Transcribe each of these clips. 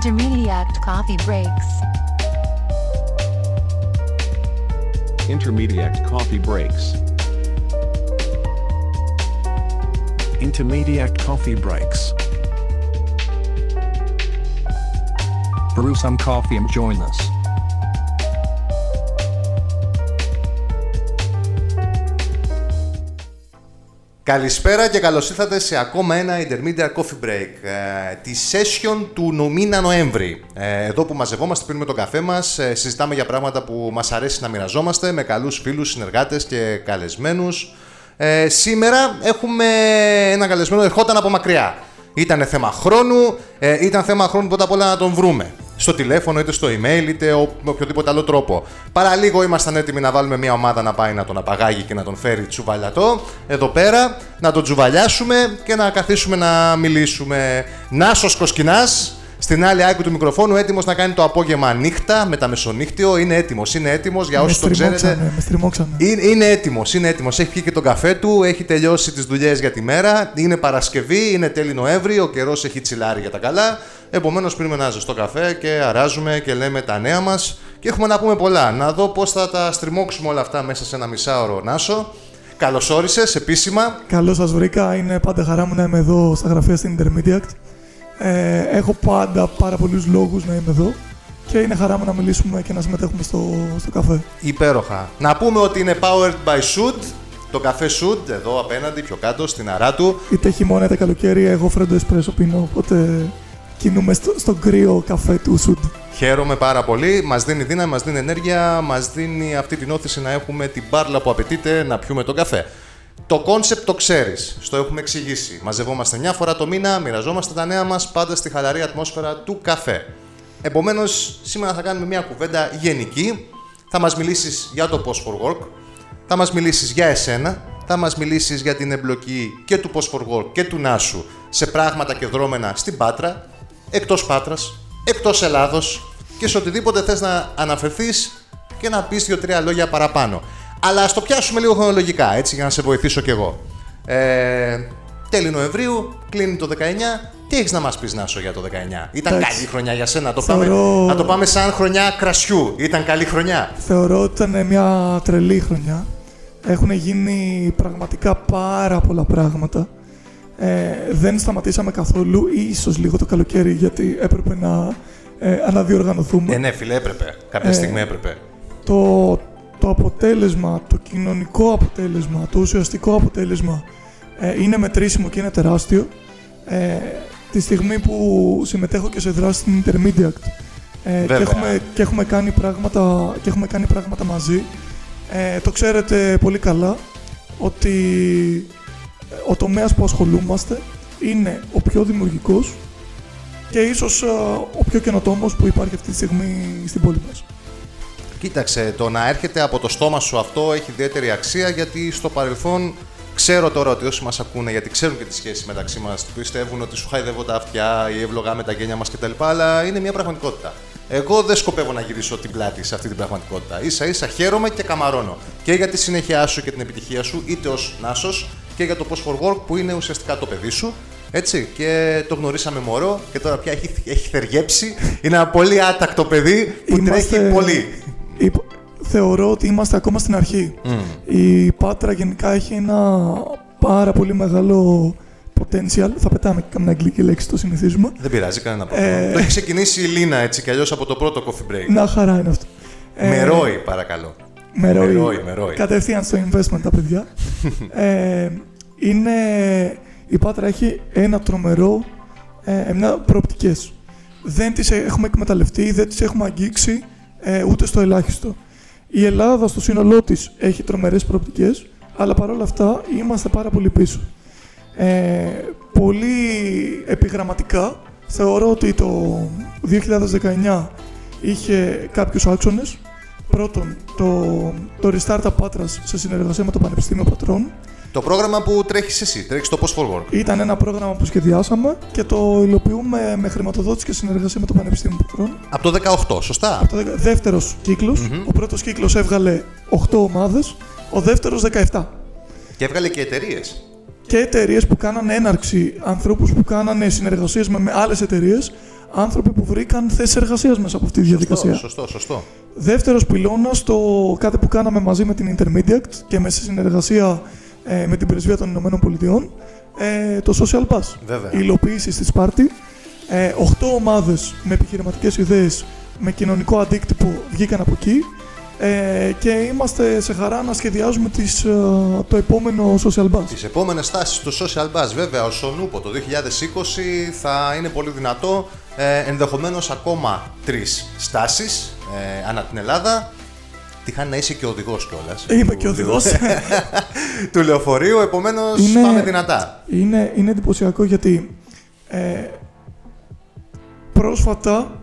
Intermediate coffee breaks. Intermediate coffee breaks. Intermediate coffee breaks. Brew some coffee and join us. Καλησπέρα και καλώς ήρθατε σε ακόμα ένα Intermediate Coffee Break, τη session του μήνα Νοέμβρη. Εδώ που μαζευόμαστε, πίνουμε τον καφέ μας, συζητάμε για πράγματα που μας αρέσει να μοιραζόμαστε με καλούς φίλους, συνεργάτες και καλεσμένους. Σήμερα έχουμε ένα καλεσμένο που ερχόταν από μακριά. Ήταν θέμα χρόνου, πρώτα απ' όλα να τον βρούμε. Στο τηλέφωνο, είτε στο email, είτε με οποιοδήποτε άλλο τρόπο. Παραλίγο ήμασταν έτοιμοι να βάλουμε μια ομάδα να πάει να τον απαγάγει και να τον φέρει τσουβαλιατό εδώ πέρα, να τον τσουβαλιάσουμε και να καθίσουμε να μιλήσουμε. Νάσος Κοσκινάς, στην άλλη άκρη του μικροφόνου, έτοιμος να κάνει το απόγευμα νύχτα με τα μεσονύχτιο. Είναι έτοιμος για όσους το ξέρετε. Είναι έτοιμος. Έχει πιει και τον καφέ του, έχει τελειώσει τις δουλειές για τη μέρα. Είναι Παρασκευή, είναι τέλη Νοέμβρη, ο καιρός έχει τσιλάρει για τα καλά. Επομένως, πίνουμε ένα ζεστό καφέ και αράζουμε και λέμε τα νέα μας. Και έχουμε να πούμε πολλά. Να δω πώς θα τα στριμώξουμε όλα αυτά μέσα σε ένα μισάωρο, Νάσο. Καλώς όρισες επίσημα. Καλώς σας βρήκα. Είναι πάντα χαρά μου να είμαι εδώ στα γραφεία στην Intermediate. Έχω πάντα πάρα πολλούς λόγους να είμαι εδώ και είναι χαρά μου να μιλήσουμε και να συμμετέχουμε στο καφέ. Υπέροχα. Να πούμε ότι είναι powered by Shoot, το καφέ Shoot, εδώ απέναντι, πιο κάτω, στην αρά του. Είτε χειμώνα είτε καλοκαίρι, εγώ φρέντο εσπρέσο πίνω, οπότε κινούμε στο κρύο καφέ του Sud. Χαίρομαι πάρα πολύ. Μας δίνει δύναμη, μας δίνει ενέργεια, μας δίνει αυτή την όθηση να έχουμε την μπάρλα που απαιτείται να πιούμε τον καφέ. Το κόνσεπτ το ξέρεις, στο έχουμε εξηγήσει. Μαζευόμαστε 9 φορά το μήνα, μοιραζόμαστε τα νέα μας, πάντα στη χαλαρή ατμόσφαιρα του καφέ. Επομένως, σήμερα θα κάνουμε μια κουβέντα γενική. Θα μας μιλήσεις για το Post4Work, θα μας μιλήσεις για εσένα, θα μας μιλήσεις για την εμπλοκή και του Post4Work και του Νάσου σε πράγματα και δρόμενα στην Πάτρα, εκτός Πάτρας, εκτός Ελλάδος και σε οτιδήποτε θες να αναφερθείς και να πεις 2-3 λόγια παραπάνω. Αλλά ας το πιάσουμε λίγο χρονολογικά, έτσι, για να σε βοηθήσω κι εγώ. Τέλη Νοεμβρίου, κλείνει το 19. Τι έχεις να μας πεις, Νάσο, για το 19? Ήταν καλή χρονιά για σένα, να το πάμε σαν χρονιά κρασιού. Ήταν καλή χρονιά. Θεωρώ ότι ήταν μια τρελή χρονιά. Έχουν γίνει πραγματικά πάρα πολλά πράγματα. Δεν σταματήσαμε καθόλου, ίσως λίγο το καλοκαίρι, γιατί έπρεπε να αναδιοργανωθούμε. Ναι, φίλε, έπρεπε. Κάποια στιγμή έπρεπε. Το αποτέλεσμα, το κοινωνικό αποτέλεσμα, το ουσιαστικό αποτέλεσμα είναι μετρήσιμο και είναι τεράστιο. Τη στιγμή που συμμετέχω και σε δράση στην Intermediate και έχουμε κάνει πράγματα μαζί, το ξέρετε πολύ καλά ότι ο τομέας που ασχολούμαστε είναι ο πιο δημιουργικός και ίσως ο πιο καινοτόμος που υπάρχει αυτή τη στιγμή στην πόλη μας. Κοίταξε, το να έρχεται από το στόμα σου αυτό έχει ιδιαίτερη αξία, γιατί στο παρελθόν ξέρω τώρα ότι όσοι μας ακούνε, γιατί ξέρουν και τη σχέση μεταξύ μας, πιστεύουν ότι σου χαϊδεύω τα αυτιά ή ευλογά με τα γένια μας κτλ. Αλλά είναι μια πραγματικότητα. Εγώ δεν σκοπεύω να γυρίσω την πλάτη σε αυτή την πραγματικότητα. Ίσα-ίσα χαίρομαι και καμαρώνω και για τη συνέχειά σου και την επιτυχία σου, είτε ως Νάσος, και για το Post4Work που είναι ουσιαστικά το παιδί σου. Έτσι, και το γνωρίσαμε μωρό και τώρα πια έχει θεριέψει. Είναι ένα πολύ άτακτο παιδί που τρέχει πολύ. Θεωρώ ότι είμαστε ακόμα στην αρχή. Η Πάτρα γενικά έχει ένα πάρα πολύ μεγάλο potential. Θα πετάμε και καμιά αγγλική λέξη, το συνηθίζουμε. Δεν πειράζει, κανένα πρόβλημα. Το έχει ξεκινήσει η Λίνα, έτσι κι αλλιώς, από το πρώτο coffee break. Να χαρά είναι αυτό. Με ρόη, παρακαλώ. Με ρόη. Κατευθείαν στο investment τα παιδιά. Η Πάτρα έχει ένα τρομερό προοπτικές. Δεν τις έχουμε εκμεταλλευτεί, δεν τις έχουμε αγγίξει. Ούτε στο ελάχιστο. Η Ελλάδα στο σύνολό της έχει τρομερές προοπτικές, αλλά παρόλα αυτά είμαστε πάρα πολύ πίσω. Πολύ επιγραμματικά θεωρώ ότι το 2019 είχε κάποιους άξονες. Πρώτον, το Restart of Patras σε συνεργασία με το Πανεπιστήμιο Πατρών. Το πρόγραμμα που τρέχεις εσύ, τρέχεις το Post4Work. Ήταν ένα πρόγραμμα που σχεδιάσαμε και το υλοποιούμε με χρηματοδότηση και συνεργασία με το Πανεπιστήμιο Πατρών. Από το 18, σωστά. Από το δεύτερος κύκλος. Ο πρώτος κύκλος έβγαλε 8 ομάδες, ο δεύτερος 17. Και έβγαλε και εταιρείες. Και εταιρείες που κάνανε έναρξη, ανθρώπους που κάνανε συνεργασίες με άλλες εταιρείες, άνθρωποι που βρήκαν θέσεις εργασίας μέσα από αυτή τη διαδικασία. Σωστό. Δεύτερος πυλώνας, το κάτι που κάναμε μαζί με την Intermediate και με συνεργασία με την Πρεσβεία των Ηνωμένων Πολιτειών, το Social Bus. Βέβαια. Η υλοποίηση στη Σπάρτη. 8 ομάδες με επιχειρηματικές ιδέες, με κοινωνικό αντίκτυπο βγήκαν από εκεί. Και είμαστε σε χαρά να σχεδιάζουμε το επόμενο Social Bus. Τις επόμενες στάσεις του Social Bus, βέβαια, ως Σονούπο το 2020 θα είναι πολύ δυνατό. Ενδεχομένως ακόμα 3 στάσεις ανά την Ελλάδα. Τη χάνει να είσαι και οδηγός κιόλας. Είμαι και οδηγός του λεωφορείου, επομένως πάμε δυνατά. Είναι εντυπωσιακό γιατί πρόσφατα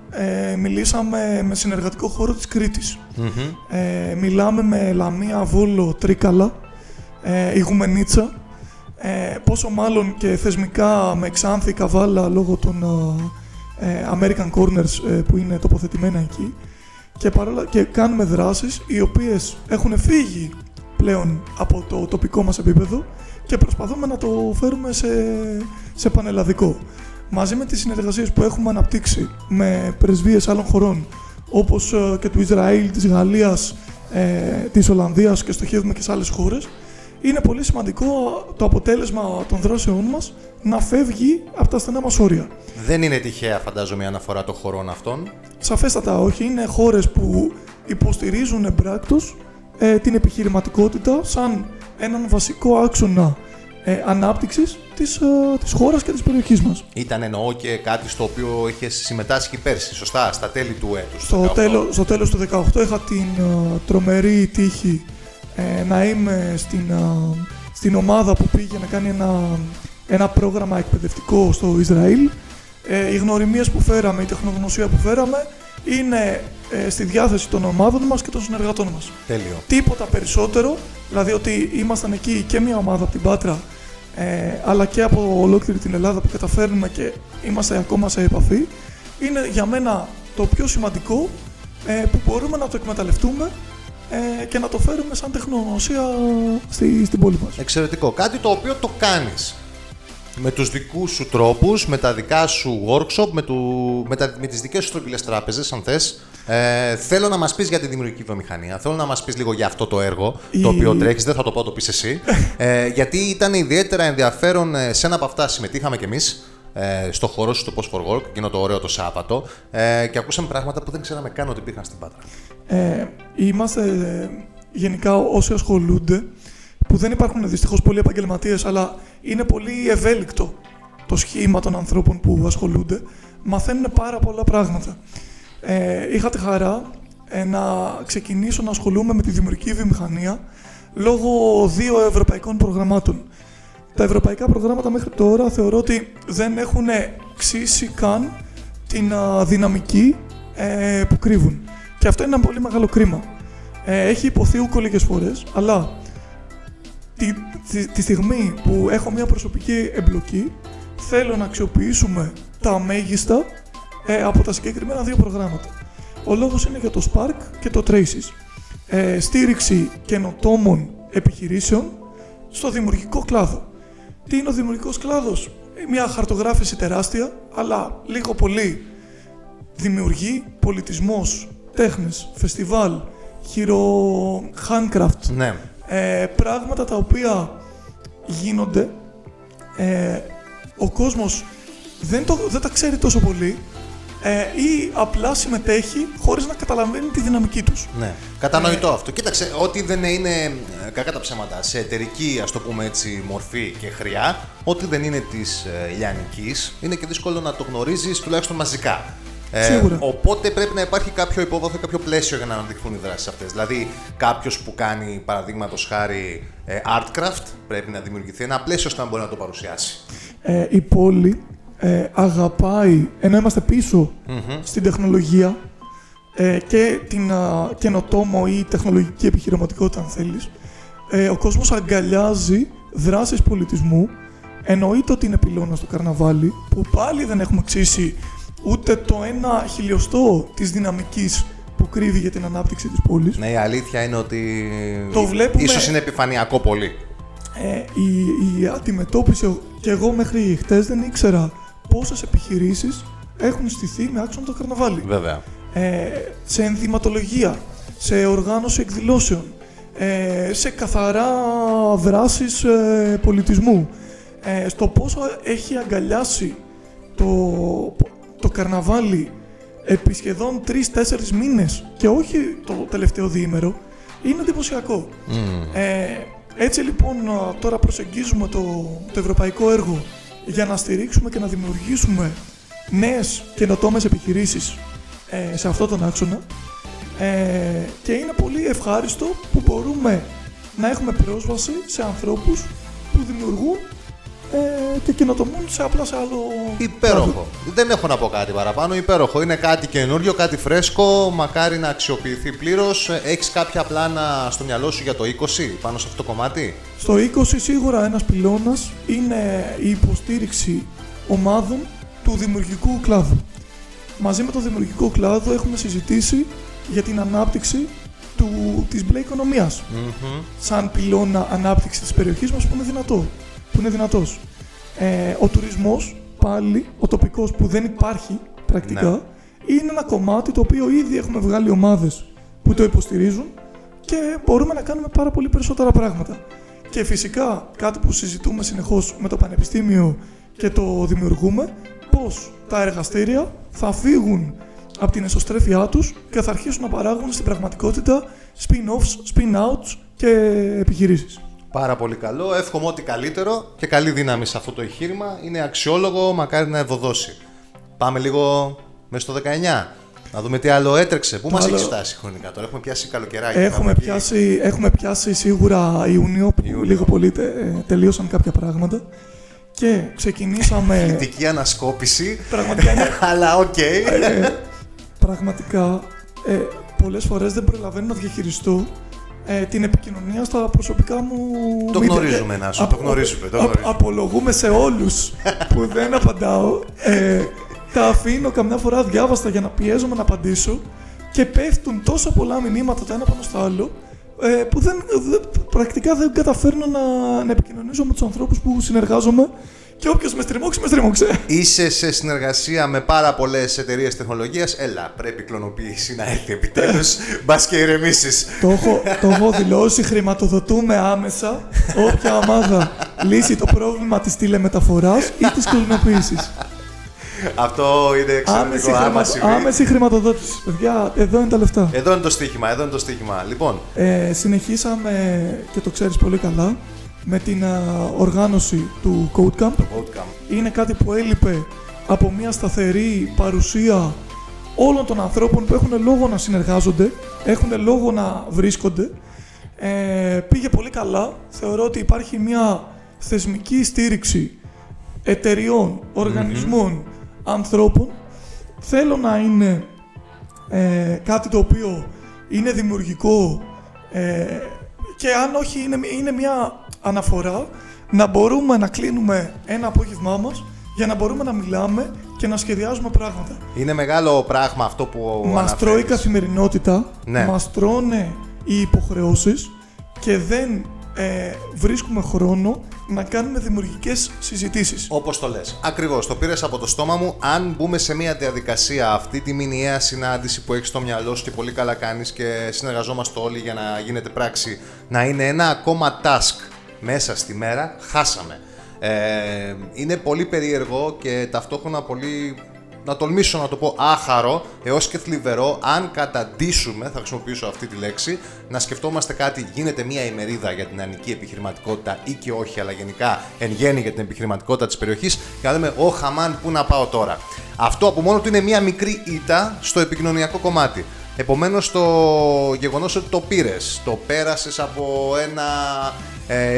μιλήσαμε με συνεργατικό χώρο της Κρήτης. Mm-hmm. Μιλάμε με Λαμία, Βόλο, Τρίκαλα, Ιγουμενίτσα, πόσο μάλλον και θεσμικά με Ξάνθη, Καβάλα, λόγω των American Corners που είναι τοποθετημένα εκεί. Και κάνουμε δράσεις οι οποίες έχουν φύγει πλέον από το τοπικό μας επίπεδο και προσπαθούμε να το φέρουμε σε πανελλαδικό. Μαζί με τις συνεργασίες που έχουμε αναπτύξει με πρεσβείες άλλων χωρών, όπως και του Ισραήλ, της Γαλλίας, της Ολλανδίας και στοχεύουμε και σε άλλες χώρες, είναι πολύ σημαντικό το αποτέλεσμα των δράσεών μας να φεύγει από τα στενά μας όρια. Δεν είναι τυχαία, φαντάζομαι, η αναφορά των χωρών αυτών. Σαφέστατα όχι. Είναι χώρες που υποστηρίζουν εμπράκτως την επιχειρηματικότητα σαν έναν βασικό άξονα ανάπτυξης της χώρας και της περιοχής μας. Ήταν, εννοώ, και κάτι στο οποίο είχες συμμετάσχει πέρσι, σωστά, στα τέλη του έτους. Στο τέλος του 2018 είχα την τρομερή τύχη να είμαι στην ομάδα που πήγε να κάνει ένα πρόγραμμα εκπαιδευτικό στο Ισραήλ. Οι γνωριμίες που φέραμε, η τεχνογνωσία που φέραμε είναι στη διάθεση των ομάδων μας και των συνεργατών μας. Τέλειο. Τίποτα περισσότερο, δηλαδή ότι ήμασταν εκεί και μια ομάδα από την Πάτρα αλλά και από ολόκληρη την Ελλάδα που καταφέρνουμε και είμαστε ακόμα σε επαφή, είναι για μένα το πιο σημαντικό που μπορούμε να το εκμεταλλευτούμε και να το φέρουμε σαν τεχνογνωσία στην πόλη μας. Εξαιρετικό. Κάτι το οποίο το κάνεις με τους δικούς σου τρόπους, με τα δικά σου workshop, με τις δικές σου τρογγυλές τράπεζες, αν θες. Θέλω να μας πεις για τη δημιουργική βιομηχανία, θέλω να μας πεις λίγο για αυτό το έργο το οποίο τρέχεις, δεν θα το πω, το πεις εσύ. Γιατί ήταν ιδιαίτερα ενδιαφέρον, σε ένα από αυτά συμμετείχαμε κι εμείς, στο χώρο σου, στο Post4Work, εκείνο το ωραίο το Σάββατο, και ακούσαμε πράγματα που δεν ξέραμε καν ότι υπήρχαν στην Πάτρα. Είμαστε γενικά όσοι ασχολούνται, που δεν υπάρχουν δυστυχώς πολλοί επαγγελματίες, αλλά είναι πολύ ευέλικτο το σχήμα των ανθρώπων που ασχολούνται. Μαθαίνουν πάρα πολλά πράγματα. Είχα τη χαρά να ξεκινήσω να ασχολούμαι με τη δημιουργική βιομηχανία λόγω 2 ευρωπαϊκών προγραμμάτων. Τα ευρωπαϊκά προγράμματα μέχρι τώρα θεωρώ ότι δεν έχουν ξύσει καν την δυναμική που κρύβουν. Και αυτό είναι ένα πολύ μεγάλο κρίμα. Έχει υποθεί ούκο λίγες φορές, αλλά τη στιγμή που έχω μια προσωπική εμπλοκή, θέλω να αξιοποιήσουμε τα μέγιστα από τα συγκεκριμένα 2 προγράμματα. Ο λόγος είναι για το SPARK και το Traces. Στήριξη καινοτόμων επιχειρήσεων στο δημιουργικό κλάδο. Τι είναι ο δημιουργικός κλάδος? Μια χαρτογράφηση τεράστια, αλλά λίγο πολύ δημιουργεί, πολιτισμός, τέχνες, φεστιβάλ, handcraft. Ναι. Πράγματα τα οποία γίνονται, ο κόσμος δεν τα ξέρει τόσο πολύ ή απλά συμμετέχει χωρίς να καταλαβαίνει τη δυναμική τους. Ναι, κατανοητό αυτό. Κοίταξε, ό,τι δεν είναι, κακά τα ψέματα, σε εταιρική, ας το πούμε έτσι, μορφή και χρειά, ό,τι δεν είναι της λιανικής, είναι και δύσκολο να το γνωρίζεις, τουλάχιστον μαζικά. Οπότε πρέπει να υπάρχει κάποιο υπόβαθρο, κάποιο πλαίσιο για να αναδειχθούν οι δράσεις αυτές. Δηλαδή, κάποιος που κάνει, παραδείγματος χάρη, artcraft, πρέπει να δημιουργηθεί ένα πλαίσιο ώστε να μπορεί να το παρουσιάσει. Η πόλη αγαπάει, ενώ είμαστε πίσω στην τεχνολογία και την καινοτόμο ή τεχνολογική επιχειρηματικότητα, αν θέλεις, ο κόσμος αγκαλιάζει δράσεις πολιτισμού. Εννοείται ότι είναι πυλώνα στο καρναβάλι, που πάλι δεν έχουμε ξύσει ούτε το 1/1000 της δυναμικής που κρύβει για την ανάπτυξη της πόλης. Ναι, η αλήθεια είναι ότι το βλέπουμε, ίσως είναι επιφανειακό πολύ. Η αντιμετώπιση, και εγώ μέχρι χτες δεν ήξερα πόσες επιχειρήσεις έχουν στηθεί με άξονα το καρναβάλι. Βέβαια. Σε ενδυματολογία, σε οργάνωση εκδηλώσεων, σε καθαρά δράσεις πολιτισμού, στο πόσο έχει αγκαλιάσει το καρναβάλι επί σχεδόν 3-4 μήνες και όχι το τελευταίο διήμερο, είναι εντυπωσιακό. Έτσι λοιπόν τώρα προσεγγίζουμε το ευρωπαϊκό έργο για να στηρίξουμε και να δημιουργήσουμε νέες καινοτόμες επιχειρήσεις σε αυτόν τον άξονα και είναι πολύ ευχάριστο που μπορούμε να έχουμε πρόσβαση σε ανθρώπους που δημιουργούν και καινοτομούν σε απλά σε άλλο... Υπέροχο. Πράγμα. Δεν έχω να πω κάτι παραπάνω. Υπέροχο. Είναι κάτι καινούριο, κάτι φρέσκο. Μακάρι να αξιοποιηθεί πλήρως. Έχεις κάποια πλάνα στο μυαλό σου για το 20 πάνω σε αυτό το κομμάτι? Στο 20 σίγουρα ένας πυλώνας είναι η υποστήριξη ομάδων του δημιουργικού κλάδου. Μαζί με το δημιουργικό κλάδο έχουμε συζητήσει για την ανάπτυξη της μπλε οικονομίας. Σαν πυλώνα ανάπτυξη της περιοχής μας που είναι δυνατός. Ο τουρισμός, πάλι, ο τοπικός που δεν υπάρχει πρακτικά, ναι, είναι ένα κομμάτι το οποίο ήδη έχουμε βγάλει ομάδες που το υποστηρίζουν και μπορούμε να κάνουμε πάρα πολύ περισσότερα πράγματα. Και φυσικά κάτι που συζητούμε συνεχώς με το Πανεπιστήμιο και το δημιουργούμε, πώς τα εργαστήρια θα φύγουν από την εσωστρέφειά τους και θα αρχίσουν να παράγουν στην πραγματικότητα spin-offs, spin-outs και επιχειρήσεις. Πάρα πολύ καλό. Εύχομαι ό,τι καλύτερο και καλή δύναμη σε αυτό το εγχείρημα. Είναι αξιόλογο, μακάρι να ευωδώσει. Πάμε λίγο μέσα στο 19. Να δούμε τι άλλο έτρεξε. Πού μας έχει φτάσει χρονικά τώρα? Έχουμε πιάσει καλοκαιράκι. Έχουμε πιάσει σίγουρα Ιούνιο. Λίγο πολύ τελείωσαν κάποια πράγματα. Και ξεκινήσαμε. Κριτική ανασκόπηση. Πραγματικά. Αλλά οκ. Πραγματικά πολλές φορές δεν προλαβαίνω να διαχειριστώ την επικοινωνία στα προσωπικά μου. Το γνωρίζουμε, Νάσο. Απολογούμε σε όλους που δεν απαντάω. Τα αφήνω καμιά φορά αδιάβαστα για να πιέζομαι να απαντήσω και πέφτουν τόσο πολλά μηνύματα το ένα πάνω στο άλλο που πρακτικά δεν καταφέρνω να επικοινωνήσω με τους ανθρώπους που συνεργάζομαι. Και όποιος με στριμώξει, με στριμώξε. Είσαι σε συνεργασία με πάρα πολλές εταιρείες τεχνολογίας. Έλα, πρέπει η κλωνοποίηση να έρθει επιτέλους. Μπας και ηρεμήσεις. Το έχω δηλώσει. Χρηματοδοτούμε άμεσα όποια ομάδα λύσει το πρόβλημα της τηλεμεταφοράς ή της κλωνοποίησης. Αυτό είναι εξαιρετικό. Άμεση χρηματοδότηση. Παιδιά, εδώ είναι τα λεφτά. Εδώ είναι το στοίχημα. Λοιπόν. Συνεχίσαμε και το ξέρεις πολύ καλά με την οργάνωση του CodeCamp. Είναι κάτι που έλειπε από μια σταθερή παρουσία όλων των ανθρώπων που έχουν λόγο να συνεργάζονται, έχουν λόγο να βρίσκονται. Πήγε πολύ καλά. Θεωρώ ότι υπάρχει μια θεσμική στήριξη εταιριών, οργανισμών, ανθρώπων. Θέλω να είναι κάτι το οποίο είναι δημιουργικό και αν όχι είναι μια αναφορά να μπορούμε να κλείνουμε ένα απόγευμά μας για να μπορούμε να μιλάμε και να σχεδιάζουμε πράγματα. Είναι μεγάλο πράγμα αυτό που αναφέρεις. Μας τρώει η καθημερινότητα, ναι, μας τρώνε οι υποχρεώσεις και δεν βρίσκουμε χρόνο να κάνουμε δημιουργικές συζητήσεις. Όπως το λες. Ακριβώς, το πήρες από το στόμα μου. Αν μπούμε σε μια διαδικασία, αυτή τη μηνιαία συνάντηση που έχεις στο μυαλό σου και πολύ καλά κάνεις και συνεργαζόμαστε όλοι για να γίνεται πράξη, να είναι ένα ακόμα task μέσα στη μέρα, χάσαμε. Είναι πολύ περίεργο και ταυτόχρονα πολύ, να τολμήσω να το πω, άχαρο έως και θλιβερό, αν καταντήσουμε, θα χρησιμοποιήσω αυτή τη λέξη, να σκεφτόμαστε κάτι, γίνεται μια ημερίδα για την ανική επιχειρηματικότητα ή και όχι, αλλά γενικά εν γέννη για την επιχειρηματικότητα της περιοχής και να λέμε, ω χαμάν, πού να πάω τώρα. Αυτό από μόνο του είναι μια μικρή ήττα στο επικοινωνιακό κομμάτι. Επομένως, το γεγονός ότι το πήρες, το πέρασες από ένα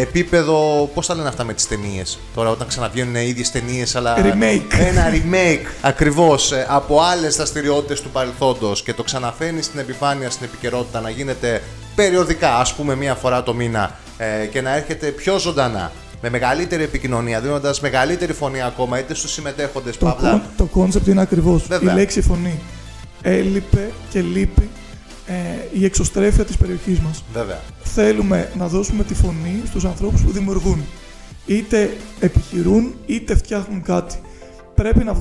επίπεδο, πώς τα λένε αυτά με τις ταινίες τώρα όταν ξαναβγαίνουν οι ίδιες ταινίες, αλλά remake. Ένα remake ακριβώς από άλλες δραστηριότητες του παρελθόντος και το ξαναφέρνει στην επιφάνεια, στην επικαιρότητα, να γίνεται περιοδικά, ας πούμε μία φορά το μήνα και να έρχεται πιο ζωντανά, με μεγαλύτερη επικοινωνία, δίνοντας μεγαλύτερη φωνή ακόμα είτε στους συμμετέχοντες. Το κόνσεπτ είναι ακριβώς, βέβαια, η λέξη φωνή. Έλειπε και λείπει η εξωστρέφεια της περιοχής μας. Βέβαια. Θέλουμε να δώσουμε τη φωνή στους ανθρώπους που δημιουργούν. Είτε επιχειρούν, είτε φτιάχνουν κάτι. Πρέπει να,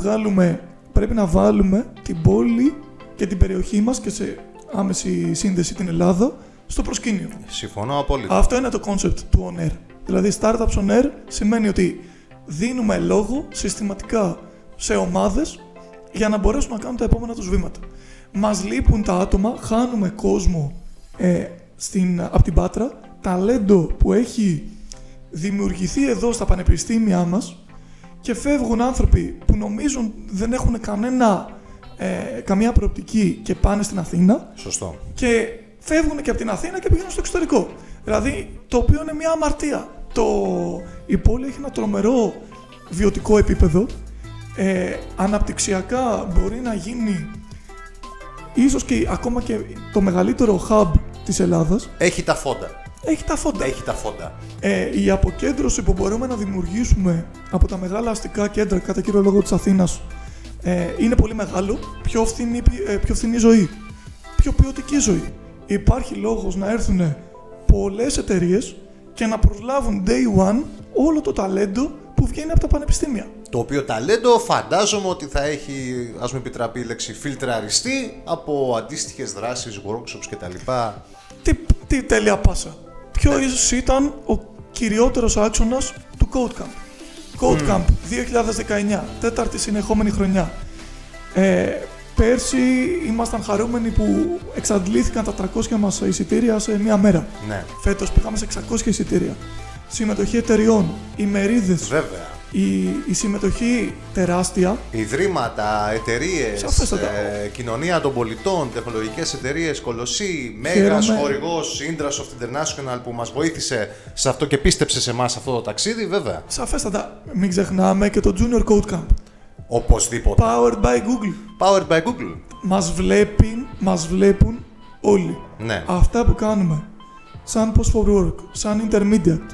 πρέπει να βάλουμε την πόλη και την περιοχή μας και σε άμεση σύνδεση την Ελλάδα στο προσκήνιο. Συμφωνώ απόλυτα. Αυτό είναι το concept του on air. Δηλαδή, startups on air σημαίνει ότι δίνουμε λόγο συστηματικά σε ομάδες για να μπορέσουν να κάνουν τα επόμενα τους βήματα. Μας λείπουν τα άτομα, χάνουμε κόσμο από την Πάτρα, ταλέντο που έχει δημιουργηθεί εδώ στα πανεπιστήμια μας και φεύγουν άνθρωποι που νομίζουν δεν έχουν καμία προοπτική και πάνε στην Αθήνα. Σωστό. Και φεύγουν και από την Αθήνα και πηγαίνουν στο εξωτερικό. Δηλαδή, το οποίο είναι μια αμαρτία. Η πόλη έχει ένα τρομερό βιωτικό επίπεδο. Αναπτυξιακά μπορεί να γίνει ίσως και ακόμα και το μεγαλύτερο hub της Ελλάδας. Έχει τα φόντα. Η αποκέντρωση που μπορούμε να δημιουργήσουμε από τα μεγάλα αστικά κέντρα, κατά κύριο λόγο της Αθήνας, είναι πολύ μεγάλο, πιο φθηνή ζωή, πιο ποιοτική ζωή. Υπάρχει λόγος να έρθουν πολλές εταιρείες και να προσλάβουν day one όλο το ταλέντο που βγαίνει από τα πανεπιστήμια. Το οποίο ταλέντο φαντάζομαι ότι θα έχει, ας μου επιτραπεί η λέξη, φιλτραριστεί από αντίστοιχες δράσεις, workshops κτλ. Τι τέλεια πάσα. Ποιο ίσως ήταν ο κυριότερος άξονας του CodeCamp. CodeCamp 2019, τέταρτη συνεχόμενη χρονιά. Πέρσι ήμασταν χαρούμενοι που εξαντλήθηκαν τα 300 μας εισιτήρια σε μία μέρα. Ναι. Φέτος πήγαμε σε 600 εισιτήρια. Συμμετοχή εταιριών, ημερίδες. Βέβαια. Η συμμετοχή τεράστια. Ιδρύματα, εταιρείες, κοινωνία των πολιτών, τεχνολογικές εταιρείες, Κολοσσί, μέγας χορηγός, Indrasoft International που μας βοήθησε σε αυτό και πίστεψε σε εμάς αυτό το ταξίδι, βέβαια. Σαφέστατα. Μην ξεχνάμε και το Junior Code Camp. Οπωσδήποτε. Powered by Google. Μας βλέπουν όλοι. Ναι. Αυτά που κάνουμε, σαν Post4Work, σαν Intermediate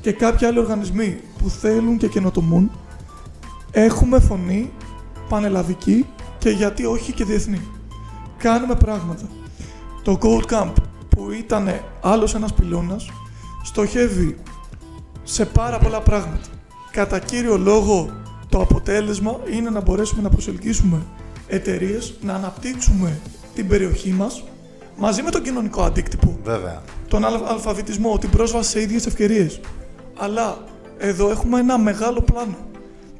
και κάποιοι άλλοι οργανισμοί που θέλουν και καινοτομούν, έχουμε φωνή πανελλαδική και γιατί όχι και διεθνή. Κάνουμε πράγματα. Το Code Camp, που ήταν άλλος ένας πυλώνας, στοχεύει σε πάρα πολλά πράγματα. Κατά κύριο λόγο, το αποτέλεσμα είναι να μπορέσουμε να προσελκύσουμε εταιρείες, να αναπτύξουμε την περιοχή μας μαζί με τον κοινωνικό αντίκτυπο. Βέβαια. Τον αλφαβητισμό, την πρόσβαση σε ίδιες ευκαιρίες. Αλλά εδώ έχουμε ένα μεγάλο πλάνο.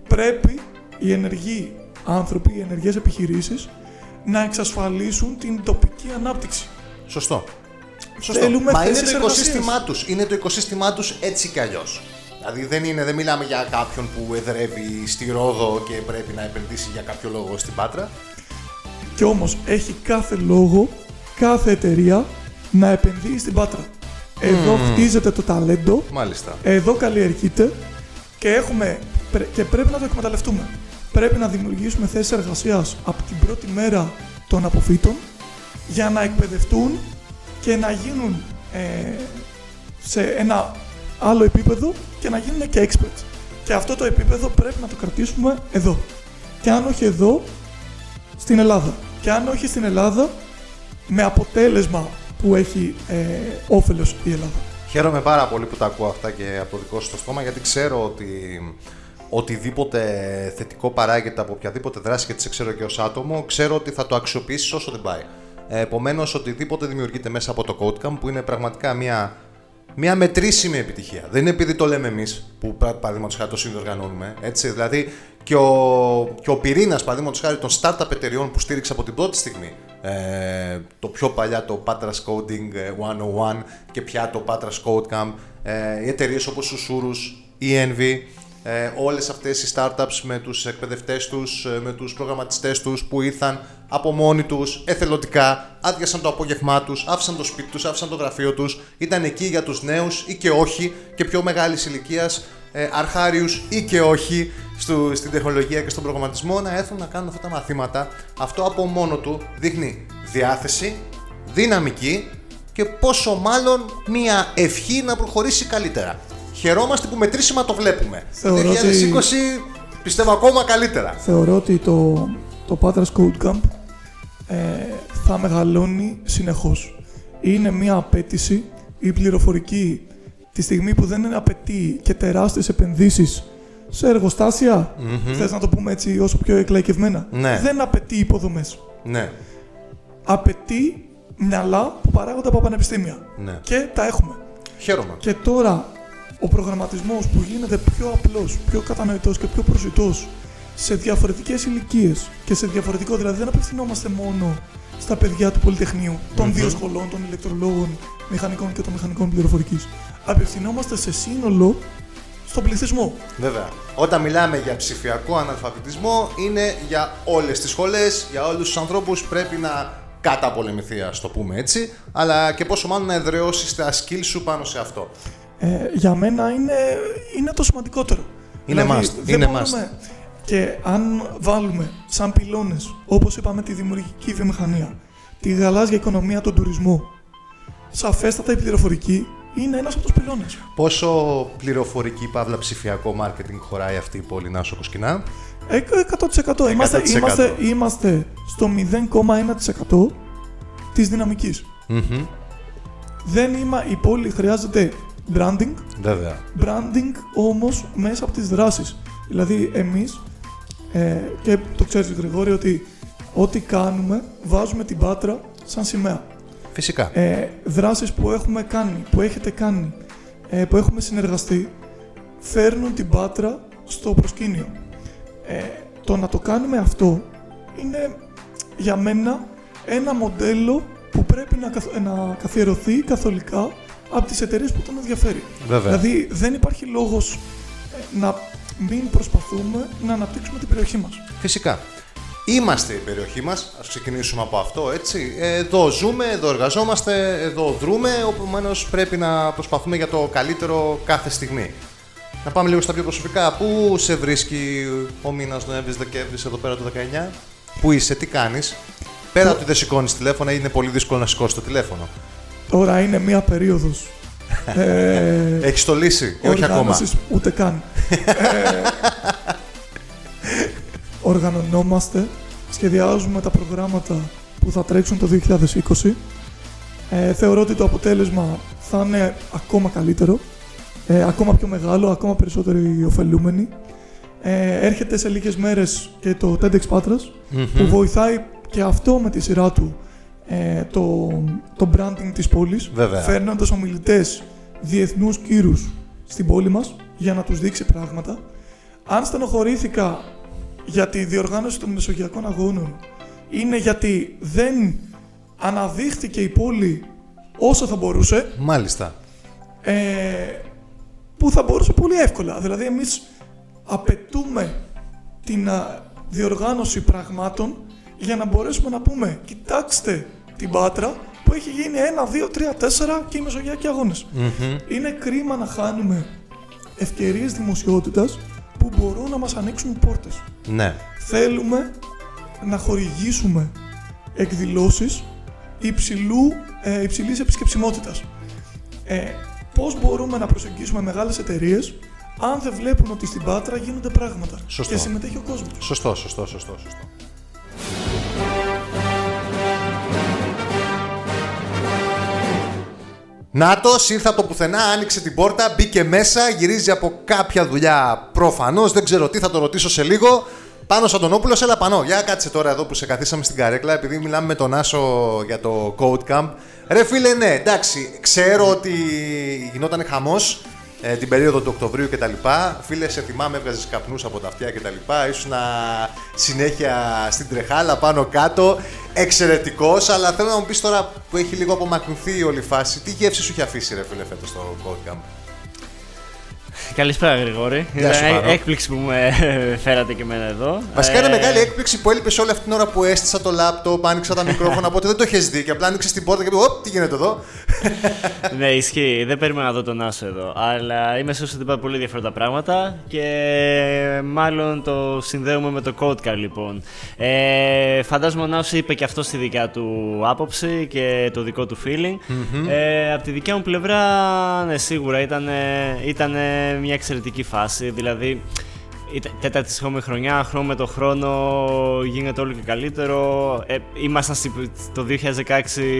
Πρέπει οι ενεργοί άνθρωποι, οι ενεργές επιχειρήσεις να εξασφαλίσουν την τοπική ανάπτυξη. Σωστό. Μα είναι το οικοσύστημά τους. Έτσι κι αλλιώς. Δηλαδή δεν μιλάμε για κάποιον που εδρεύει στη Ρόδο και πρέπει να επενδύσει για κάποιο λόγο στην Πάτρα. Και όμως έχει κάθε λόγο, κάθε εταιρεία να επενδύει στην Πάτρα. Εδώ χτίζεται το ταλέντο. Μάλιστα. Εδώ καλλιεργείται και πρέπει να το εκμεταλλευτούμε. Πρέπει να δημιουργήσουμε θέσεις εργασίας από την πρώτη μέρα των αποφύτων για να εκπαιδευτούν και να γίνουν σε ένα άλλο επίπεδο και να γίνουν και experts. Και αυτό το επίπεδο πρέπει να το κρατήσουμε εδώ. Και αν όχι εδώ, στην Ελλάδα. Και αν όχι στην Ελλάδα, με αποτέλεσμα που έχει όφελος η Ελλάδα. Χαίρομαι πάρα πολύ που τα ακούω αυτά και από το δικό σου το στόμα, γιατί ξέρω ότι οτιδήποτε θετικό παράγεται από οποιαδήποτε δράση και τις ξέρω και ως άτομο, ξέρω ότι θα το αξιοποιήσεις όσο δεν πάει. Επομένως, οτιδήποτε δημιουργείται μέσα από το CodeCamp, που είναι πραγματικά μια μετρήσιμη επιτυχία. Δεν είναι επειδή το λέμε εμείς, που παραδείγματος χάρη το συνδιοργανώνουμε, έτσι. Δηλαδή και ο πυρήνας παραδείγματος χάρη των startup εταιριών που στήριξε από την πρώτη στιγμή το πιο παλιά το Patras Coding 101 και πια το Patras Code Camp, οι εταιρείες όπως ο Σούρους, η Envy, όλες αυτές οι startups με τους εκπαιδευτές τους, με τους προγραμματιστές τους που ήρθαν από μόνοι τους, εθελοντικά, άδειασαν το απόγευμά τους, άφησαν το σπίτι τους, άφησαν το γραφείο τους, ήταν εκεί για τους νέους ή και όχι και πιο μεγάλης ηλικίας, αρχάριους ή και όχι στην τεχνολογία και στον προγραμματισμό να έρθουν να κάνουν αυτά τα μαθήματα. Αυτό από μόνο του δείχνει διάθεση, δυναμική και πόσο μάλλον μια ευχή να προχωρήσει καλύτερα. Χαιρόμαστε που μετρήσιμα το βλέπουμε. Το 2020 πιστεύω ακόμα καλύτερα. Θεωρώ ότι το Patras Code Camp θα μεγαλώνει συνεχώς. Είναι μια απέτηση, η πληροφορική, τη στιγμή που δεν απαιτεί και τεράστιες επενδύσεις σε εργοστάσια, θες να το πούμε έτσι όσο πιο εκλαϊκευμένα, ναι, δεν απαιτεί υποδομές. Ναι. Απαιτεί μυαλά που παράγονται από πανεπιστήμια. Ναι. Και τα έχουμε. Χαίρομαι. Και τώρα ο προγραμματισμός που γίνεται πιο απλός, πιο κατανοητός και πιο προσιτός σε διαφορετικές ηλικίες και σε διαφορετικό, δηλαδή δεν απευθυνόμαστε μόνο στα παιδιά του Πολυτεχνείου, των δύο σχολών, των ηλεκτρολόγων, μηχανικών και των μηχανικών πληροφορικής. Απευθυνόμαστε σε σύνολο στον πληθυσμό. Βέβαια. Όταν μιλάμε για ψηφιακό αναλφαβητισμό, είναι για όλες τις σχολές, για όλους τους ανθρώπους, πρέπει να καταπολεμηθεί, ας το πούμε έτσι, αλλά και πόσο μάλλον να εδραιώσεις τα skills σου πάνω σε αυτό. Για μένα είναι το σημαντικότερο. Είναι δηλαδή, must. Είναι must. Και αν βάλουμε σαν πυλώνες, όπως είπαμε, τη δημιουργική βιομηχανία, τη γαλάζια οικονομία, τον τουρισμό, σαφέστατα η πληροφορική είναι ένας από τους πυλώνες. Πόσο πληροφορική, παύλα ψηφιακό μάρκετινγκ χωράει αυτή η πόλη, Νάσο Κοσκινά? 100%. Είμαστε στο 0,1% της δυναμικής. Mm-hmm. Η πόλη χρειάζεται branding. Βέβαια. Branding όμως μέσα από τις δράσεις. Δηλαδή εμείς, και το ξέρεις Γρηγόρη, ότι ό,τι κάνουμε βάζουμε την Πάτρα σαν σημαία. Φυσικά. Δράσεις που έχουμε κάνει, που έχετε κάνει, που έχουμε συνεργαστεί, φέρνουν την Πάτρα στο προσκήνιο. Το να το κάνουμε αυτό είναι για μένα ένα μοντέλο που πρέπει να καθιερωθεί καθολικά από τις εταιρείες που τον ενδιαφέρει. Βέβαια. Δηλαδή δεν υπάρχει λόγος να μην προσπαθούμε να αναπτύξουμε την περιοχή μας. Φυσικά. Είμαστε η περιοχή μας, ας ξεκινήσουμε από αυτό, έτσι. Εδώ ζούμε, εδώ εργαζόμαστε, εδώ δρούμε, επομένως πρέπει να προσπαθούμε για το καλύτερο κάθε στιγμή. Να πάμε λίγο στα πιο προσωπικά. Πού σε βρίσκει ο μήνας Νοέμβρης-Δεκέμβρης εδώ πέρα το 19? Πού είσαι, τι κάνεις? Πέρα ότι δεν σηκώνεις τηλέφωνα, είναι πολύ δύσκολο να σηκώσεις το τηλέφωνο. Τώρα είναι μία περίοδος. Έχεις το λύσει, όχι ακόμα. Ούτε καν. Οργανωνόμαστε, σχεδιάζουμε τα προγράμματα που θα τρέξουν το 2020. Θεωρώ ότι το αποτέλεσμα θα είναι ακόμα καλύτερο, ακόμα πιο μεγάλο, ακόμα περισσότεροι ωφελούμενοι. Έρχεται σε λίγες μέρες και το TEDxPatras, που βοηθάει και αυτό με τη σειρά του το branding της πόλης, φέρνοντας ομιλητές διεθνούς κύρους στην πόλη μας για να τους δείξει πράγματα. Αν στενοχωρήθηκα γιατί η διοργάνωση των Μεσογειακών Αγώνων είναι γιατί δεν αναδείχθηκε η πόλη όσο θα μπορούσε. Μάλιστα. Που θα μπορούσε πολύ εύκολα. Δηλαδή εμείς απαιτούμε την διοργάνωση πραγμάτων για να μπορέσουμε να πούμε «Κοιτάξτε την Πάτρα που έχει γίνει 1, 2, 3, 4 και οι Μεσογειακοί Αγώνες». Mm-hmm. Είναι κρίμα να χάνουμε ευκαιρίες δημοσιότητας που μπορούν να μας ανοίξουν πόρτες. Ναι. Θέλουμε να χορηγήσουμε εκδηλώσεις υψηλής επισκεψιμότητας. Πώς μπορούμε να προσεγγίσουμε μεγάλες εταιρείες αν δεν βλέπουν ότι στην Πάτρα γίνονται πράγματα? Σωστό. Και συμμετέχει ο κόσμος. Σωστό. Νάτος, ήρθα από πουθενά, άνοιξε την πόρτα, μπήκε μέσα, γυρίζει από κάποια δουλειά προφανώς, δεν ξέρω τι, θα το ρωτήσω σε λίγο. Πάνος Αντωνόπουλος, έλα Πανώ, για κάτσε τώρα εδώ που σε καθίσαμε στην καρέκλα, επειδή μιλάμε με τον Άσο για το Code Camp. Ρε φίλε, ναι, εντάξει, ξέρω ότι γινόταν χαμός την περίοδο του Οκτωβρίου κτλ. Φίλε, σε θυμάμαι, έβγαζες καπνούς από τα αυτιά κτλ. Ήσουν συνέχεια στην τρεχάλα πάνω κάτω. Εξαιρετικός, αλλά θέλω να μου πεις τώρα που έχει λίγο απομακρυνθεί η όλη φάση, τι γεύση σου έχει αφήσει, ρε φίλε, φέτος στο Code Camp? Καλησπέρα, Γρηγόρη. Έκπληξη που με φέρατε και εμένα εδώ. Βασικά είναι μεγάλη έκπληξη που έλειπες όλη αυτή την ώρα που έστησα το λάπτοπ, άνοιξα τα μικρόφωνα, οπότε δεν το έχεις δει. Και απλά άνοιξες την πόρτα και μου τι γίνεται εδώ. Ναι, ισχύει. Δεν περίμενα να δω τον Άσο εδώ. Αλλά είμαι σίγουρος ότι υπάρχουν πολύ ενδιαφέροντα πράγματα και μάλλον το συνδέουμε με το Code Camp, λοιπόν. Φαντάζομαι ο Νάσο είπε και αυτό στη δικιά του άποψη και το δικό του feeling. Από τη δικιά μου πλευρά, ναι, σίγουρα ήταν μια εξαιρετική φάση, δηλαδή Η τέταρτη χρονιά, χρόνο με το χρόνο, γίνεται όλο και καλύτερο. Ήμασταν το 2016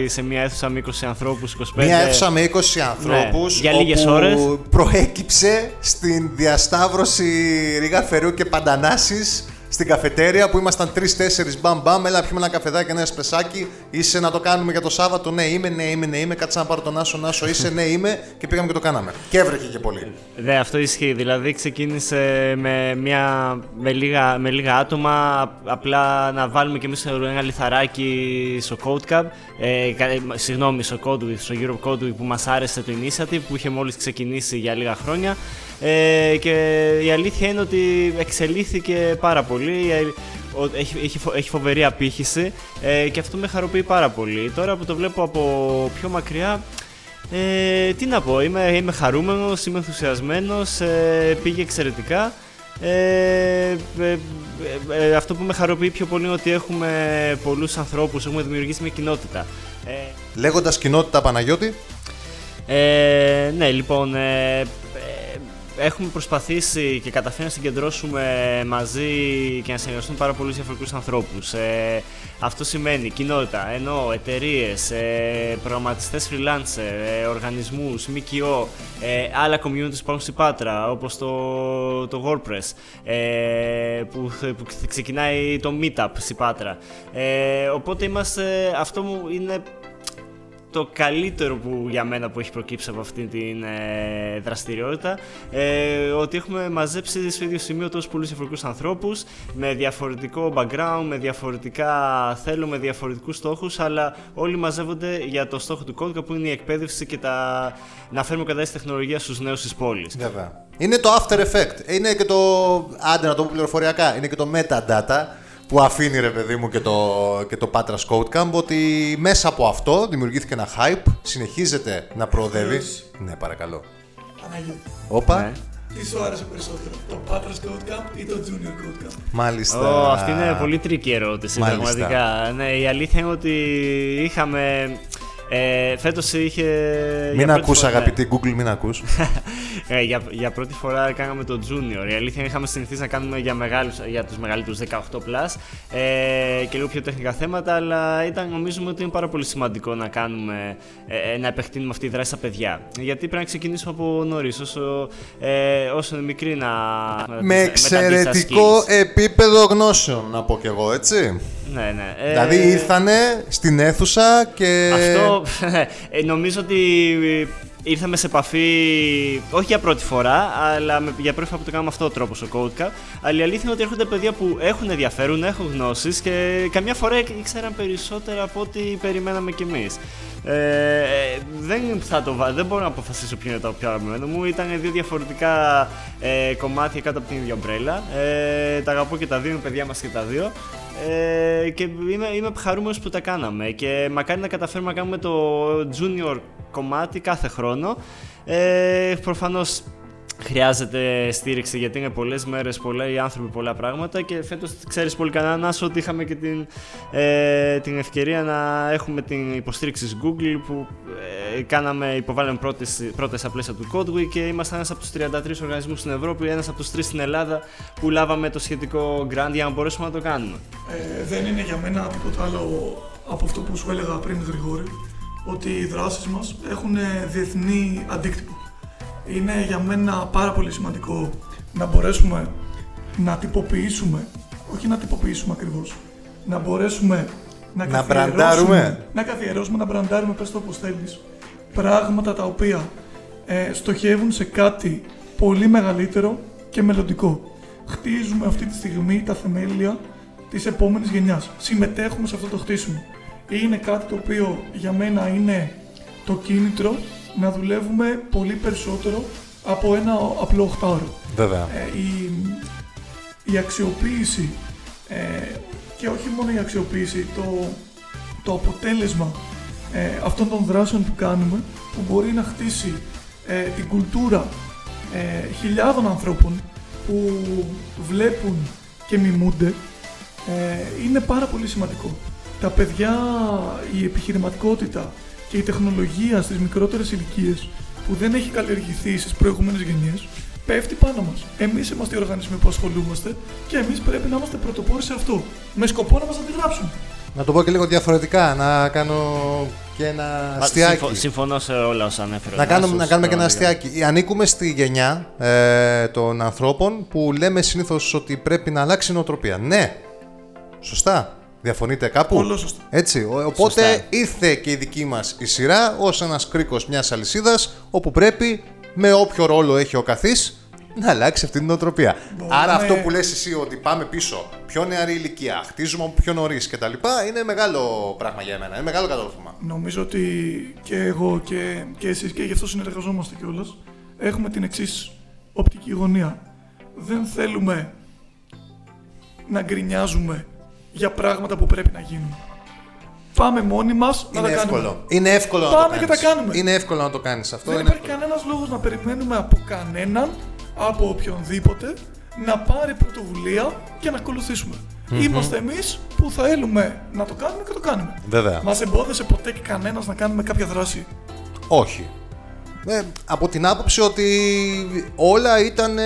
σε μια αίθουσα με 20 ανθρώπους, 25. Μια αίθουσα με 20 ανθρώπους, ναι, για λίγες ώρες. Προέκυψε στην διασταύρωση Ρήγα Φερού και Παντανάσης, στην καφετέρια που ήμασταν 3-4 μπαμ, έλα πιούμε ένα καφεδάκι, ένα σπεσάκι, είσαι να το κάνουμε για το Σάββατο, ναι είμαι, κάτσα να πάρω τον Νάσο, είσαι, ναι είμαι, και πήγαμε και το κάναμε. Και έβρεχε και πολύ. Δε, αυτό ισχύει, δηλαδή ξεκίνησε με λίγα άτομα, απλά να βάλουμε κι εμείς ένα λιθαράκι στο Code Cup, στο Europe Code Week που μας άρεσε το initiative που είχε μόλις ξεκινήσει για λίγα χρόνια. Και η αλήθεια είναι ότι εξελίχθηκε πάρα πολύ, έχει φοβερή απήχηση και αυτό με χαροποιεί πάρα πολύ. Τώρα που το βλέπω από πιο μακριά, τι να πω, είμαι χαρούμενος, είμαι ενθουσιασμένος, πήγε εξαιρετικά. Αυτό που με χαροποιεί πιο πολύ είναι ότι έχουμε πολλούς ανθρώπους, έχουμε δημιουργήσει μια κοινότητα. Λέγοντας κοινότητα, Παναγιώτη. Ναι, λοιπόν... Έχουμε προσπαθήσει και καταφέρει να συγκεντρώσουμε μαζί και να συνεργαστούν πάρα πολλούς διαφορετικούς ανθρώπους. Αυτό σημαίνει κοινότητα, εννοώ εταιρείες, προγραμματιστές freelancer, οργανισμούς, ΜΚΟ, άλλα communities που υπάρχουν στην Πάτρα, όπως το WordPress, που ξεκινάει το meetup στην Πάτρα. Οπότε είμαστε, αυτό μου είναι το καλύτερο που για μένα που έχει προκύψει από αυτή την δραστηριότητα, ότι έχουμε μαζέψει στο ίδιο σημείο τόσους πολλούς διαφορετικούς ανθρώπους με διαφορετικό background, με διαφορετικά θέλω, με διαφορετικούς στόχους, αλλά όλοι μαζεύονται για το στόχο του κώδικα που είναι η εκπαίδευση και να φέρουμε κατά της τεχνολογίας στους νέους της πόλης. Βέβαια. Είναι το after effect, είναι και το, άντε να το πω πληροφοριακά, είναι και το metadata που αφήνει, ρε παιδί μου, και το Patras Code Camp, ότι μέσα από αυτό δημιουργήθηκε ένα hype, συνεχίζεται να προοδεύει. Ναι, παρακαλώ. Παναγιώτη. Όπα. Ναι. Τι σου άρεσε περισσότερο, το Patras Code Camp ή το Junior Code Camp? Μάλιστα. Αυτή είναι πολύ τρίκη ερώτηση, πραγματικά. Ναι, η αλήθεια είναι ότι είχαμε... Φέτος είχε... Μην ακούς, αγαπητή Google, μην ακούς. Για πρώτη φορά κάναμε το Junior. Η αλήθεια είναι είχαμε συνηθίσει να κάνουμε για τους μεγαλύτερους 18+, και λίγο πιο τεχνικά θέματα, αλλά νομίζουμε ότι είναι πάρα πολύ σημαντικό να κάνουμε, να επεκτείνουμε αυτή τη δράση στα παιδιά. Γιατί πρέπει να ξεκινήσουμε από νωρίς, όσο είναι μικρή να... Με εξαιρετικό επίπεδο γνώσεων, να πω κι εγώ, έτσι. Ναι, ναι. Δηλαδή ήρθανε στην αίθουσα και... Αυτό νομίζω ότι ήρθαμε σε επαφή, όχι για πρώτη φορά, αλλά για πρώτη φορά που το κάνουμε αυτό ο τρόπος, ο Code Cup. Αλλά η αλήθεια είναι ότι έρχονται παιδιά που έχουν ενδιαφέρον, έχουν γνώσεις και καμιά φορά ήξεραν περισσότερα από ό,τι περιμέναμε κι εμείς. Δεν μπορώ να αποφασίσω ποιο είναι το πιο αγαπημένο μου. Ήταν δύο διαφορετικά κομμάτια κάτω από την ίδια ομπρέλα. Τα αγαπώ και τα δύο, είναι παιδιά μας και τα δύο. Και είμαι χαρούμενος που τα κάναμε και μακάρι να καταφέρουμε να κάνουμε το junior κομμάτι κάθε χρόνο. Προφανώς χρειάζεται στήριξη γιατί είναι πολλές μέρες, πολλοί άνθρωποι, πολλά πράγματα και φέτος ξέρεις πολύ κανένα ότι είχαμε και την ευκαιρία να έχουμε την υποστήριξη της Google που υποβάλαμε πρώτες στα πλαίσια του Code Week και ήμασταν ένας από τους 33 οργανισμούς στην Ευρώπη, ένας από τους 3 στην Ελλάδα που λάβαμε το σχετικό grant για να μπορέσουμε να το κάνουμε. Δεν είναι για μένα τίποτα άλλο από αυτό που σου έλεγα πριν, Γρηγόρη, ότι οι δράσεις μας έχουν διεθνή αντίκτυπο. Είναι για μένα πάρα πολύ σημαντικό να μπορέσουμε να τυποποιήσουμε, όχι να τυποποιήσουμε ακριβώς, να μπορέσουμε να καθιερώσουμε, να μπραντάρουμε, πες το όπως θέλεις, πράγματα τα οποία στοχεύουν σε κάτι πολύ μεγαλύτερο και μελλοντικό. Χτίζουμε αυτή τη στιγμή τα θεμέλια της επόμενης γενιάς. Συμμετέχουμε σε αυτό το χτίσιμο. Είναι κάτι το οποίο για μένα είναι το κίνητρο να δουλεύουμε πολύ περισσότερο από ένα απλό 8ωρο. Βέβαια. Η αξιοποίηση, και όχι μόνο η αξιοποίηση, το αποτέλεσμα αυτών των δράσεων που κάνουμε, που μπορεί να χτίσει την κουλτούρα χιλιάδων ανθρώπων που βλέπουν και μιμούνται, είναι πάρα πολύ σημαντικό. Τα παιδιά, η επιχειρηματικότητα και η τεχνολογία στις μικρότερες ηλικίες που δεν έχει καλλιεργηθεί στις προηγούμενες γενιές πέφτει πάνω μας. Εμείς είμαστε οι οργανισμοί που ασχολούμαστε και εμείς πρέπει να είμαστε πρωτοπόροι σε αυτό. Με σκοπό να μας αντιγράψουν. Να το πω και λίγο διαφορετικά, να κάνω και ένα αστιάκι. Συμφωνώ σε όλα όσα ανέφερε. Να κάνουμε και ένα αστιάκι. Ανήκουμε στη γενιά των ανθρώπων που λέμε συνήθως ότι πρέπει να αλλάξει η νοοτροπία. Ναι, σωστά. Διαφωνείτε κάπου? Πολύ σωστά. Έτσι. Οπότε σωστά. Ήρθε και η δική μας η σειρά ως ένας κρίκος μιας αλυσίδας όπου πρέπει με όποιο ρόλο έχει ο καθής να αλλάξει αυτή την νοοτροπία. Άρα αυτό που λες εσύ ότι πάμε πίσω, πιο νεαρή ηλικία, χτίζουμε από πιο νωρίς κτλ. Είναι μεγάλο πράγμα για εμένα, είναι μεγάλο κατόρθωμα. Νομίζω ότι και εγώ και εσείς και γι' αυτό συνεργαζόμαστε κιόλας. Έχουμε την εξής οπτική γωνία. Δεν θέλουμε να γκρινιάζουμε για πράγματα που πρέπει να γίνουν. Πάμε μόνοι μας να τα κάνουμε. Είναι εύκολο να το κάνεις. Πάμε και τα κάνουμε. Είναι εύκολο να το κάνεις αυτό. Δεν υπάρχει κανένας λόγος να περιμένουμε από κανέναν, από οποιονδήποτε, να πάρει πρωτοβουλία και να ακολουθήσουμε. Mm-hmm. Είμαστε εμείς που θα θέλουμε να το κάνουμε και το κάνουμε. Βέβαια. Μας εμπόδισε ποτέ και κανένας να κάνουμε κάποια δράση? Όχι. Από την άποψη ότι όλα ήταν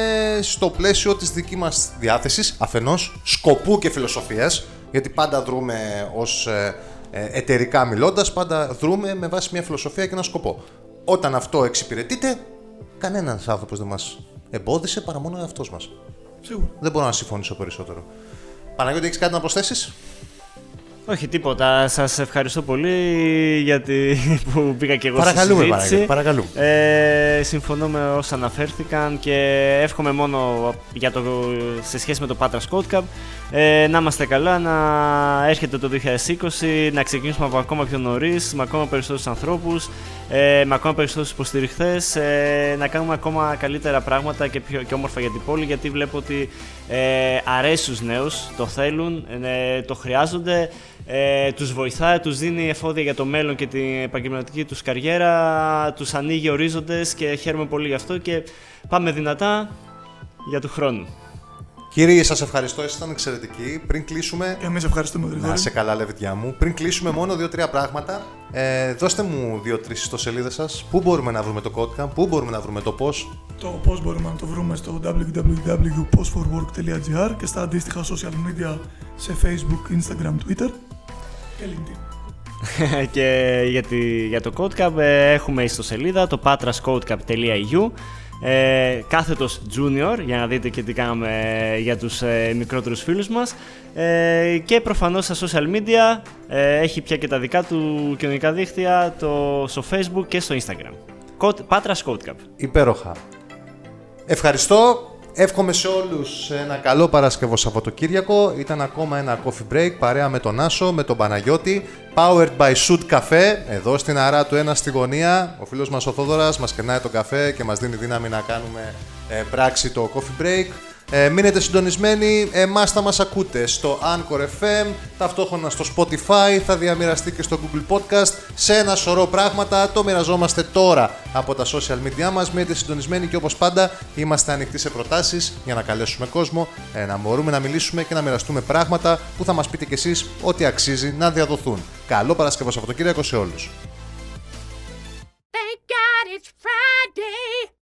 στο πλαίσιο της δικής μας διάθεσης, αφενός σκοπού και φιλοσοφίας, γιατί πάντα δρούμε ως εταιρικά μιλώντας, πάντα δρούμε με βάση μια φιλοσοφία και ένα σκοπό. Όταν αυτό εξυπηρετείται, κανένας άνθρωπος δεν μας εμπόδισε παρά μόνο ο εαυτός μας. Σίγουρα. Δεν μπορώ να συμφωνήσω περισσότερο. Παναγιώτη, έχεις κάτι να προσθέσεις? Όχι, τίποτα. Σας ευχαριστώ πολύ γιατί που πήγα και εγώ στη συζήτηση. Παρακαλούμε. Συμφωνώ με όσα αναφέρθηκαν και εύχομαι μόνο για σε σχέση με το Patras Code Cup να είμαστε καλά, να έρχεται το 2020, να ξεκινήσουμε από ακόμα πιο νωρίς, με ακόμα περισσότερους ανθρώπους, με ακόμα περισσότερους υποστηριχθές, να κάνουμε ακόμα καλύτερα πράγματα και πιο και όμορφα για την πόλη, γιατί βλέπω ότι αρέσει στους νέους, το θέλουν, το χρειάζονται. Τους βοηθάει, τους δίνει εφόδια για το μέλλον και την επαγγελματική τους καριέρα, τους ανοίγει ορίζοντες και χαίρομαι πολύ γι' αυτό και πάμε δυνατά για του χρόνου. Κύριοι, σας ευχαριστώ, ήσασταν εξαιρετικοί. Πριν κλείσουμε. Εμείς ευχαριστούμε, Γρηγόρη. Να είσαι καλά, λεβιτιά μου. Πριν κλείσουμε, μόνο 2-3 πράγματα. Δώστε μου 2-3 ιστοσελίδες σας. Πού μπορούμε να βρούμε το Codecamp, πού μπορούμε να βρούμε το πώς. Το πώς μπορούμε να το βρούμε στο www.post4work.gr και στα αντίστοιχα social media σε Facebook, Instagram, Twitter και LinkedIn. Και για το Codecamp έχουμε ιστοσελίδα το patrascodecamp.eu. Κάθετος junior για να δείτε και τι κάναμε για τους μικρότερους φίλους μας και προφανώς στα social media έχει πια και τα δικά του κοινωνικά δίκτυα στο Facebook και στο Instagram. Patras Code Cup. Υπέροχα. Ευχαριστώ. Εύχομαι σε όλους ένα καλό Παρασκευό Σαββατοκύριακο. Ήταν ακόμα ένα coffee break παρέα με τον Άσο, με τον Παναγιώτη. Powered by Shoot Café. Εδώ στην Αρά του ένα στη γωνία. Ο φίλος μας ο Θόδωρας μας κερνάει τον καφέ και μας δίνει δύναμη να κάνουμε πράξη το coffee break. Μείνετε συντονισμένοι. Εμάς θα μας ακούτε στο Anchor FM, ταυτόχρονα στο Spotify, θα διαμοιραστεί και στο Google Podcast. Σε ένα σωρό πράγματα το μοιραζόμαστε τώρα από τα social media μας. Μείνετε συντονισμένοι και όπως πάντα είμαστε ανοιχτοί σε προτάσεις για να καλέσουμε κόσμο, να μπορούμε να μιλήσουμε και να μοιραστούμε πράγματα που θα μας πείτε κι εσείς ότι αξίζει να διαδοθούν. Καλό Παρασκευό Σαββατοκύριακο σε όλους.